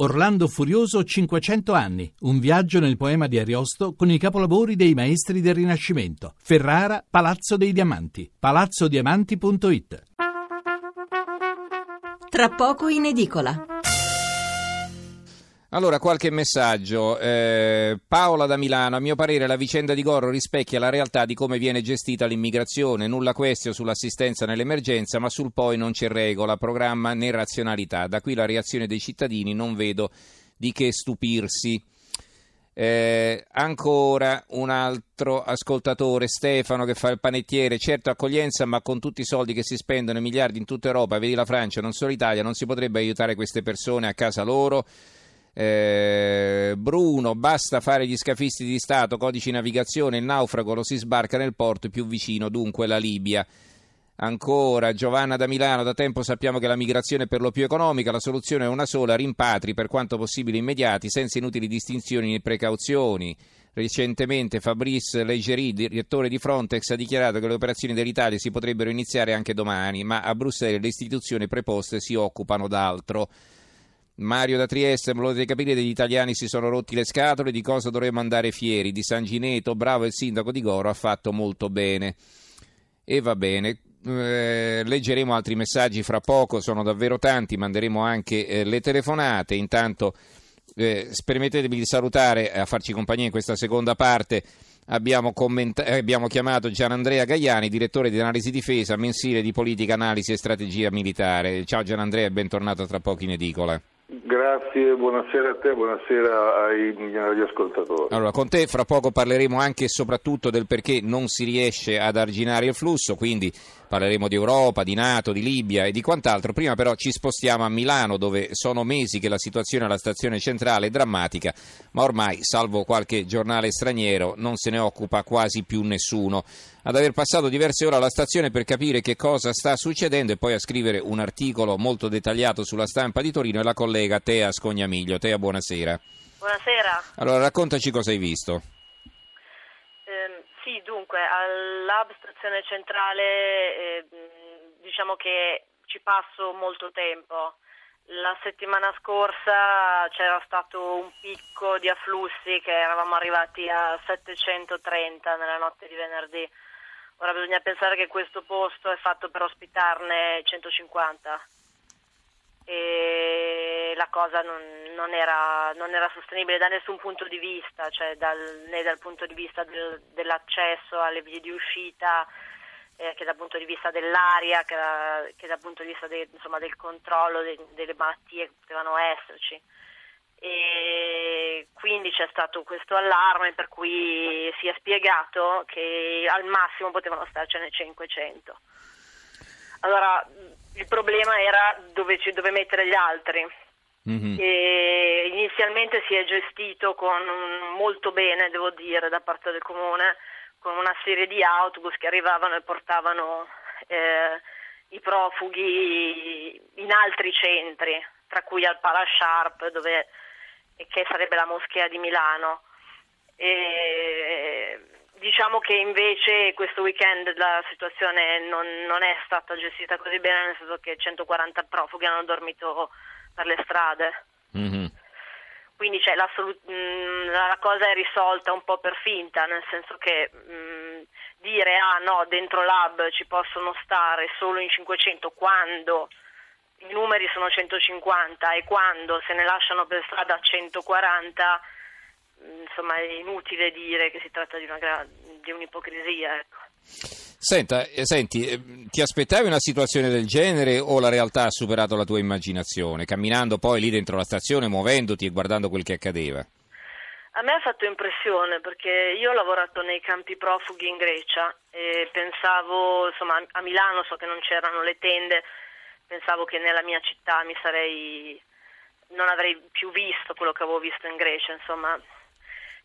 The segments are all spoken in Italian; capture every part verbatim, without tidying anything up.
Orlando Furioso, cinquecento anni, un viaggio nel poema di Ariosto con i capolavori dei maestri del Rinascimento. Ferrara, Palazzo dei Diamanti, Palazzo Diamanti punto it. Tra poco in edicola. Allora, qualche messaggio. Eh, Paola da Milano: a mio parere la vicenda di Goro rispecchia la realtà di come viene gestita l'immigrazione. Nulla questio sull'assistenza nell'emergenza, ma sul poi non c'è regola, programma né razionalità. Da qui la reazione dei cittadini, non vedo di che stupirsi. Eh, ancora un altro ascoltatore, Stefano, che fa il panettiere: certo accoglienza, ma con tutti i soldi che si spendono, miliardi in tutta Europa, vedi la Francia, non solo l'Italia, non si potrebbe aiutare queste persone a casa loro? Eh, Bruno: basta fare gli scafisti di Stato, codici navigazione, il naufrago lo si sbarca nel porto più vicino, dunque la Libia. Ancora Giovanna da Milano: da tempo sappiamo che la migrazione è per lo più economica, la soluzione è una sola, rimpatri per quanto possibile immediati, senza inutili distinzioni né precauzioni. Recentemente Fabrice Leggeri, direttore di Frontex, ha dichiarato che le operazioni dell'Italia si potrebbero iniziare anche domani, ma a Bruxelles le istituzioni preposte si occupano d'altro. Mario da Trieste: volete capire degli italiani si sono rotti le scatole, di cosa dovremmo andare fieri? Di San Gineto, bravo il sindaco di Goro, ha fatto molto bene. E va bene, eh, leggeremo altri messaggi fra poco, sono davvero tanti, manderemo anche eh, le telefonate. Intanto eh, permettetemi di salutare, a farci compagnia in questa seconda parte, abbiamo, commenta- abbiamo chiamato Gian Andrea Gaiani, direttore di Analisi Difesa, mensile di Politica, Analisi e Strategia Militare. Ciao Gian Andrea e bentornato Tra poco in edicola. Grazie, buonasera a te, buonasera ai, agli ascoltatori. Allora, con te fra poco parleremo anche e soprattutto del perché non si riesce ad arginare il flusso, quindi parleremo di Europa, di Nato, di Libia e di quant'altro. Prima però ci spostiamo a Milano, dove sono mesi che la situazione alla stazione centrale è drammatica, ma ormai, salvo qualche giornale straniero, non se ne occupa quasi più nessuno. Ad aver passato diverse ore alla stazione per capire che cosa sta succedendo e poi a scrivere un articolo molto dettagliato sulla Stampa di Torino è la collega Thea Scognamiglio. Thea, buonasera. Buonasera. Allora, raccontaci cosa hai visto. Eh, sì, dunque, all'Hub Stazione Centrale eh, diciamo che ci passo molto tempo. La settimana scorsa c'era stato un picco di afflussi che eravamo arrivati a settecentotrenta nella notte di venerdì. Ora bisogna pensare che questo posto è fatto per ospitarne centocinquanta. E la cosa non, non, era, non era sostenibile da nessun punto di vista, cioè dal, né dal punto di vista del, dell'accesso alle vie di uscita, eh, che dal punto di vista dell'aria, che, che dal punto di vista de, insomma, del controllo de, delle malattie che potevano esserci. E quindi c'è stato questo allarme, per cui si è spiegato che al massimo potevano starcene cinquecento. Allora, il problema era dove, ci, dove mettere gli altri. Mm-hmm. E inizialmente si è gestito con molto bene, devo dire, da parte del comune, con una serie di autobus che arrivavano e portavano eh, i profughi in altri centri, tra cui al Palasharp, dove, che sarebbe la moschea di Milano. E diciamo che invece questo weekend la situazione non, non è stata gestita così bene, nel senso che centoquaranta profughi hanno dormito per le strade. Mm-hmm. Quindi cioè, la, solu- la cosa è risolta un po' per finta, nel senso che mh, dire ah no, dentro l'hub ci possono stare solo in cinquecento quando i numeri sono centocinquanta e quando se ne lasciano per strada centoquaranta, insomma è inutile dire che si tratta di, una gra- di un'ipocrisia, ecco. Senta, eh, senti, ti aspettavi una situazione del genere o la realtà ha superato la tua immaginazione, camminando poi lì dentro la stazione, muovendoti e guardando quel che accadeva? A me ha fatto impressione, perché io ho lavorato nei campi profughi in Grecia e pensavo, insomma, a Milano so che non c'erano le tende, pensavo che nella mia città mi sarei non avrei più visto quello che avevo visto in Grecia, insomma.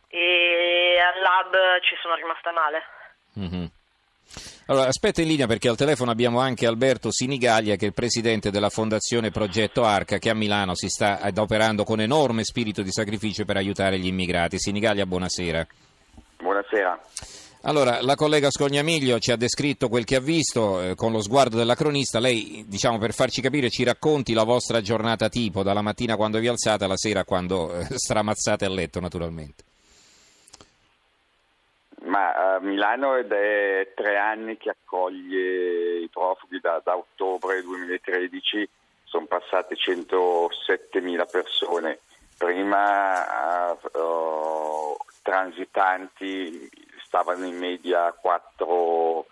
E al lab ci sono rimasta male. Mm-hmm. Allora, aspetta in linea, perché al telefono abbiamo anche Alberto Sinigaglia, che è il presidente della fondazione Progetto Arca, che a Milano si sta adoperando con enorme spirito di sacrificio per aiutare gli immigrati. Sinigaglia, buonasera. Buonasera. Allora, la collega Scognamiglio ci ha descritto quel che ha visto eh, con lo sguardo della cronista. Lei, diciamo, per farci capire, ci racconti la vostra giornata tipo, dalla mattina quando vi alzate alla sera quando eh, stramazzate a letto, naturalmente. Ma eh, Milano è da tre anni che accoglie i profughi, da, da ottobre duemilatredici sono passate centosettemila persone, prima eh, oh, transitanti stavano in media quattro,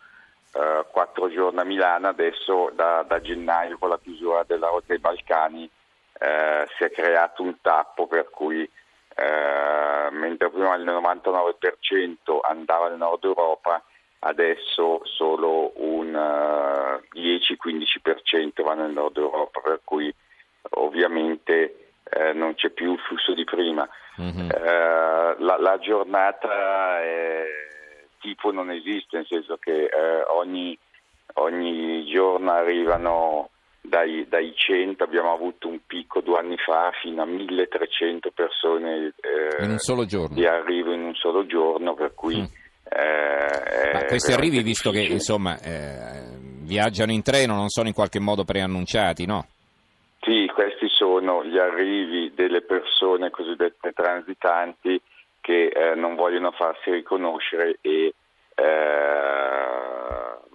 eh, quattro giorni a Milano, adesso da, da gennaio con la chiusura della rotta dei Balcani eh, si è creato un tappo per cui eh, mentre prima il novantanove per cento andava al Nord Europa, adesso solo un uh, dieci-quindici per cento vanno al Nord Europa, per cui ovviamente Eh, non c'è più il flusso di prima. Mm-hmm. eh, la, la giornata eh, tipo non esiste, nel senso che eh, ogni, ogni giorno arrivano dai, dai cento, abbiamo avuto un picco due anni fa, fino a milletrecento persone eh, in un solo giorno. Di arrivo in un solo giorno, per cui... Mm. Eh, Ma questi arrivi, visto difficile. Che insomma eh, viaggiano in treno, non sono in qualche modo preannunciati, no? Sì, questi sono gli arrivi delle persone cosiddette transitanti che eh, non vogliono farsi riconoscere e eh,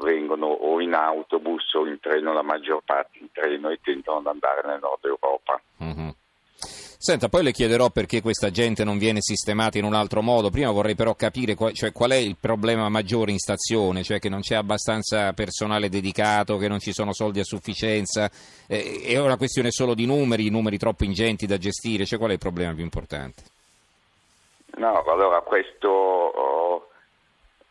vengono o in autobus o in treno, la maggior parte in treno, e tentano di andare nel Nord Europa. Mm-hmm. Senta, poi le chiederò perché questa gente non viene sistemata in un altro modo. Prima vorrei però capire qual, cioè, qual è il problema maggiore in stazione, cioè che non c'è abbastanza personale dedicato, che non ci sono soldi a sufficienza, eh, è una questione solo di numeri, numeri troppo ingenti da gestire, cioè qual è il problema più importante? No, allora questo, oh,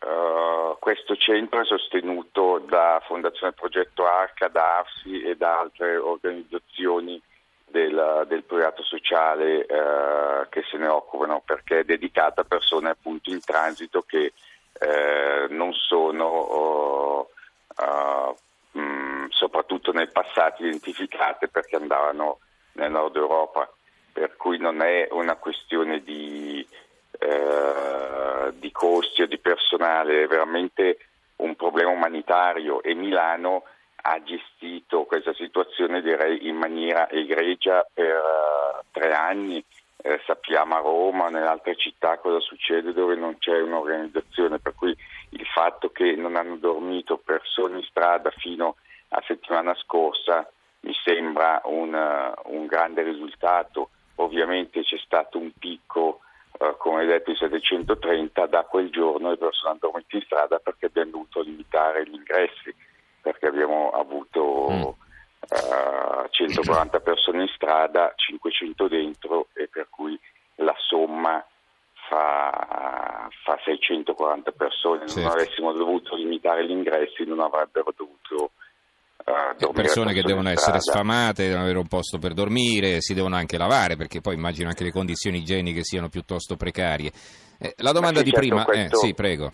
uh, questo centro è sostenuto da Fondazione Progetto Arca, da Arsi e da altre organizzazioni Del, del progetto sociale eh, che se ne occupano, perché è dedicata a persone appunto in transito che eh, non sono oh, uh, mh, soprattutto nel passato identificate perché andavano nel Nord Europa, per cui non è una questione di, eh, di costi o di personale, è veramente un problema umanitario, e Milano ha gestito questa situazione, direi, in maniera egregia per uh, tre anni. Eh, sappiamo a Roma, nelle altre città cosa succede dove non c'è un'organizzazione, per cui il fatto che non hanno dormito persone in strada fino a settimana scorsa mi sembra un, uh, un grande risultato. Ovviamente c'è stato un picco, uh, come detto, di settecentotrenta, da quel giorno le persone hanno dormito in strada perché abbiamo dovuto limitare gli ingressi, perché abbiamo avuto mm. uh, centoquaranta persone in strada, cinquecento dentro, e per cui la somma fa, fa seicentoquaranta persone. Certo. Non avessimo dovuto limitare gli ingressi, non avrebbero dovuto uh, dormire. Persone che devono essere sfamate, devono avere un posto per dormire, si devono anche lavare, perché poi immagino anche le condizioni igieniche siano piuttosto precarie. Eh, la domanda di certo, prima... Questo, eh, sì, prego.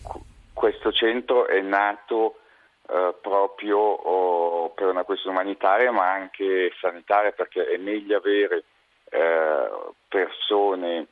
Questo centro è nato... Uh, proprio oh, per una questione umanitaria ma anche sanitaria, perché è meglio avere uh, persone,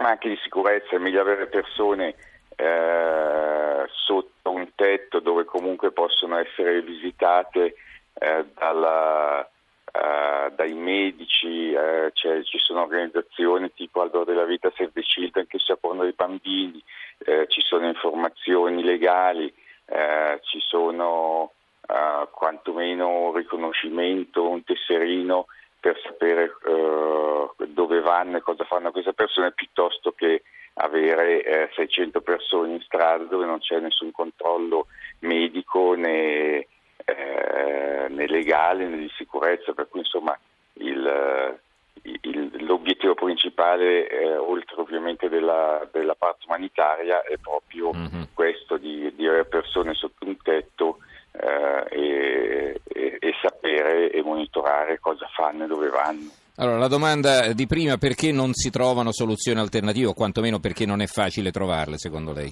ma anche di sicurezza, è meglio avere persone uh, sotto un tetto dove comunque possono essere visitate uh, dalla, uh, dai medici, uh, cioè, ci sono organizzazioni tipo Aldo della Vita Sede Civile che si occupano dei bambini, uh, ci sono informazioni legali. Eh, ci sono eh, quantomeno un riconoscimento, un tesserino per sapere eh, dove vanno e cosa fanno queste persone, piuttosto che avere eh, seicento persone in strada dove non c'è nessun controllo medico né, eh, né legale né di sicurezza, per cui insomma il, il, l'obiettivo principale, eh, oltre ovviamente della, della parte umanitaria, è proprio mm-hmm. questo di, di avere persone sotto un tetto eh, e, e, e sapere e monitorare cosa fanno e dove vanno. Allora, la domanda di prima: perché non si trovano soluzioni alternative, o quantomeno perché non è facile trovarle, secondo lei?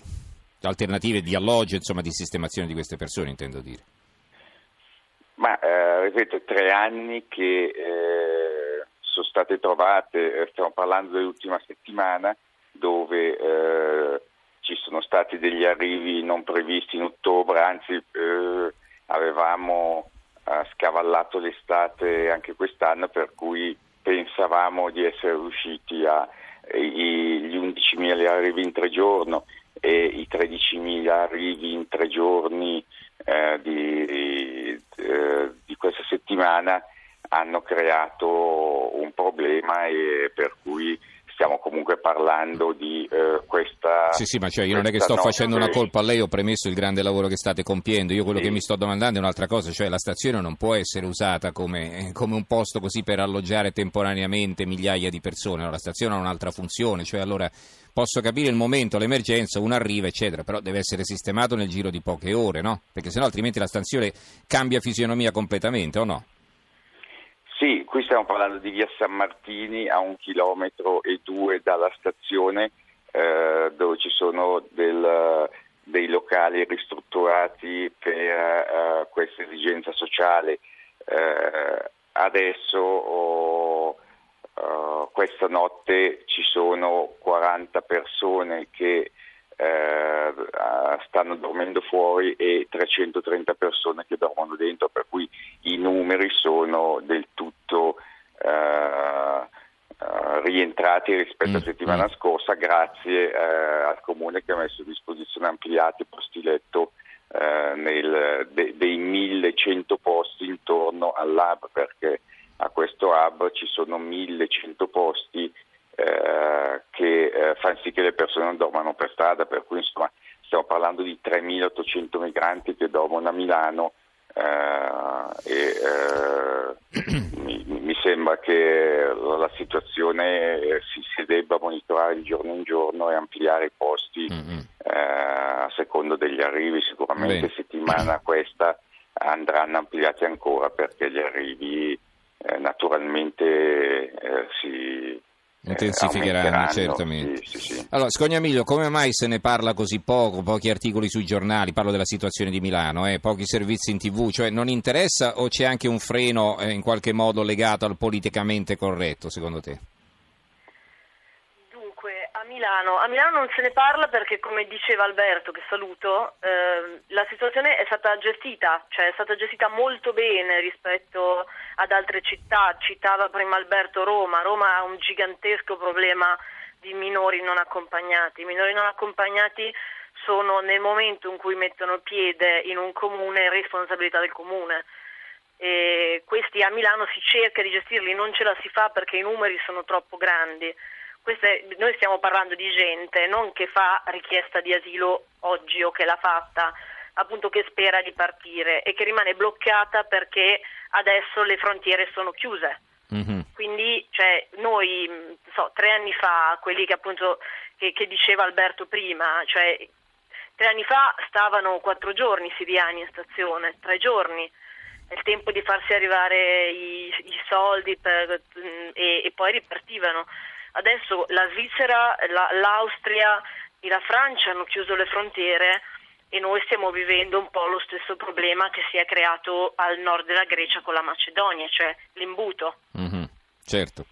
Alternative di alloggio, insomma, di sistemazione di queste persone, intendo dire. Ma, eh, ripeto, tre anni che eh, sono state trovate, stiamo parlando dell'ultima settimana, dove... Eh, ci sono stati degli arrivi non previsti in ottobre, anzi eh, avevamo eh, scavallato l'estate anche quest'anno, per cui pensavamo di essere riusciti a eh, gli undicimila arrivi in tre giorni e i tredicimila arrivi in tre giorni eh, di, di, eh, di questa settimana hanno creato un problema, e per cui stiamo comunque parlando di eh, questa... Sì, sì, ma cioè io non è che sto facendo una colpa a lei, ho premesso il grande lavoro che state compiendo, io quello sì. che mi sto domandando è un'altra cosa, cioè la stazione non può essere usata come, come un posto così per alloggiare temporaneamente migliaia di persone, no, la stazione ha un'altra funzione, cioè allora posso capire il momento, l'emergenza, un arrivo eccetera, però deve essere sistemato nel giro di poche ore, no? Perché sennò altrimenti la stazione cambia fisionomia completamente, o no? Sì, qui stiamo parlando di via San Martini, a un chilometro e due dalla stazione, eh, dove ci sono del, dei locali ristrutturati per eh, questa esigenza sociale. Eh, adesso, oh, oh, questa notte, ci sono quaranta persone che eh, stanno dormendo fuori e trecentotrenta persone che dormono dentro, per cui i numeri sono del tutto uh, uh, rientrati rispetto mm. alla settimana mm. scorsa, grazie uh, al Comune che ha messo a disposizione ampliati posti letto uh, nel, de, dei millecento posti intorno all'hub, perché a questo hub ci sono millecento posti uh, che uh, fanno sì che le persone non dormano per strada, per cui insomma stiamo parlando di tremilaottocento migranti che dormono a Milano. Uh, e, uh, mi, mi sembra che la situazione si, si debba monitorare di giorno in giorno e ampliare i posti mm-hmm. uh, a secondo degli arrivi. Sicuramente Bene. settimana questa andranno ampliati ancora, perché gli arrivi uh, naturalmente uh, si intensificheranno, certamente. Sì, sì, sì. Allora, Scognamiglio, come mai se ne parla così poco, pochi articoli sui giornali, parlo della situazione di Milano, eh, pochi servizi in tv, cioè non interessa, o c'è anche un freno eh, in qualche modo legato al politicamente corretto, secondo te? Dunque, a Milano, a Milano non se ne parla perché, come diceva Alberto, che saluto, eh, la situazione è stata gestita, cioè è stata gestita molto bene rispetto ad altre città. Citava prima Alberto Roma. Roma ha un gigantesco problema di minori non accompagnati. I minori non accompagnati sono, nel momento in cui mettono piede in un comune, responsabilità del comune. E questi a Milano si cerca di gestirli, non ce la si fa perché i numeri sono troppo grandi. Queste, noi stiamo parlando di gente non che fa richiesta di asilo oggi o che l'ha fatta, appunto, che spera di partire e che rimane bloccata perché adesso le frontiere sono chiuse. Mm-hmm. Quindi, cioè, noi so, tre anni fa, quelli che appunto che, che diceva Alberto prima, cioè tre anni fa stavano quattro giorni siriani in stazione, tre giorni, è il tempo di farsi arrivare i, i soldi per, e, e poi ripartivano. Adesso la Svizzera, la, l'Austria e la Francia hanno chiuso le frontiere. E noi stiamo vivendo un po' lo stesso problema che si è creato al nord della Grecia con la Macedonia, cioè l'imbuto. Mm-hmm, certo.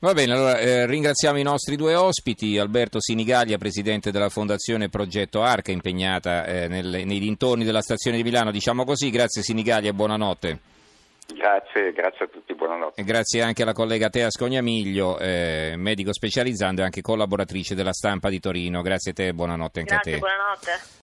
Va bene, allora eh, ringraziamo i nostri due ospiti, Alberto Sinigaglia, presidente della Fondazione Progetto Arca, impegnata eh, nel, nei dintorni della stazione di Milano, diciamo così. Grazie Sinigaglia e buonanotte. Grazie, grazie a tutti, buonanotte. E grazie anche alla collega Thea Scognamiglio, eh, medico specializzando e anche collaboratrice della Stampa di Torino. Grazie a te e buonanotte anche grazie, a te. Grazie, buonanotte.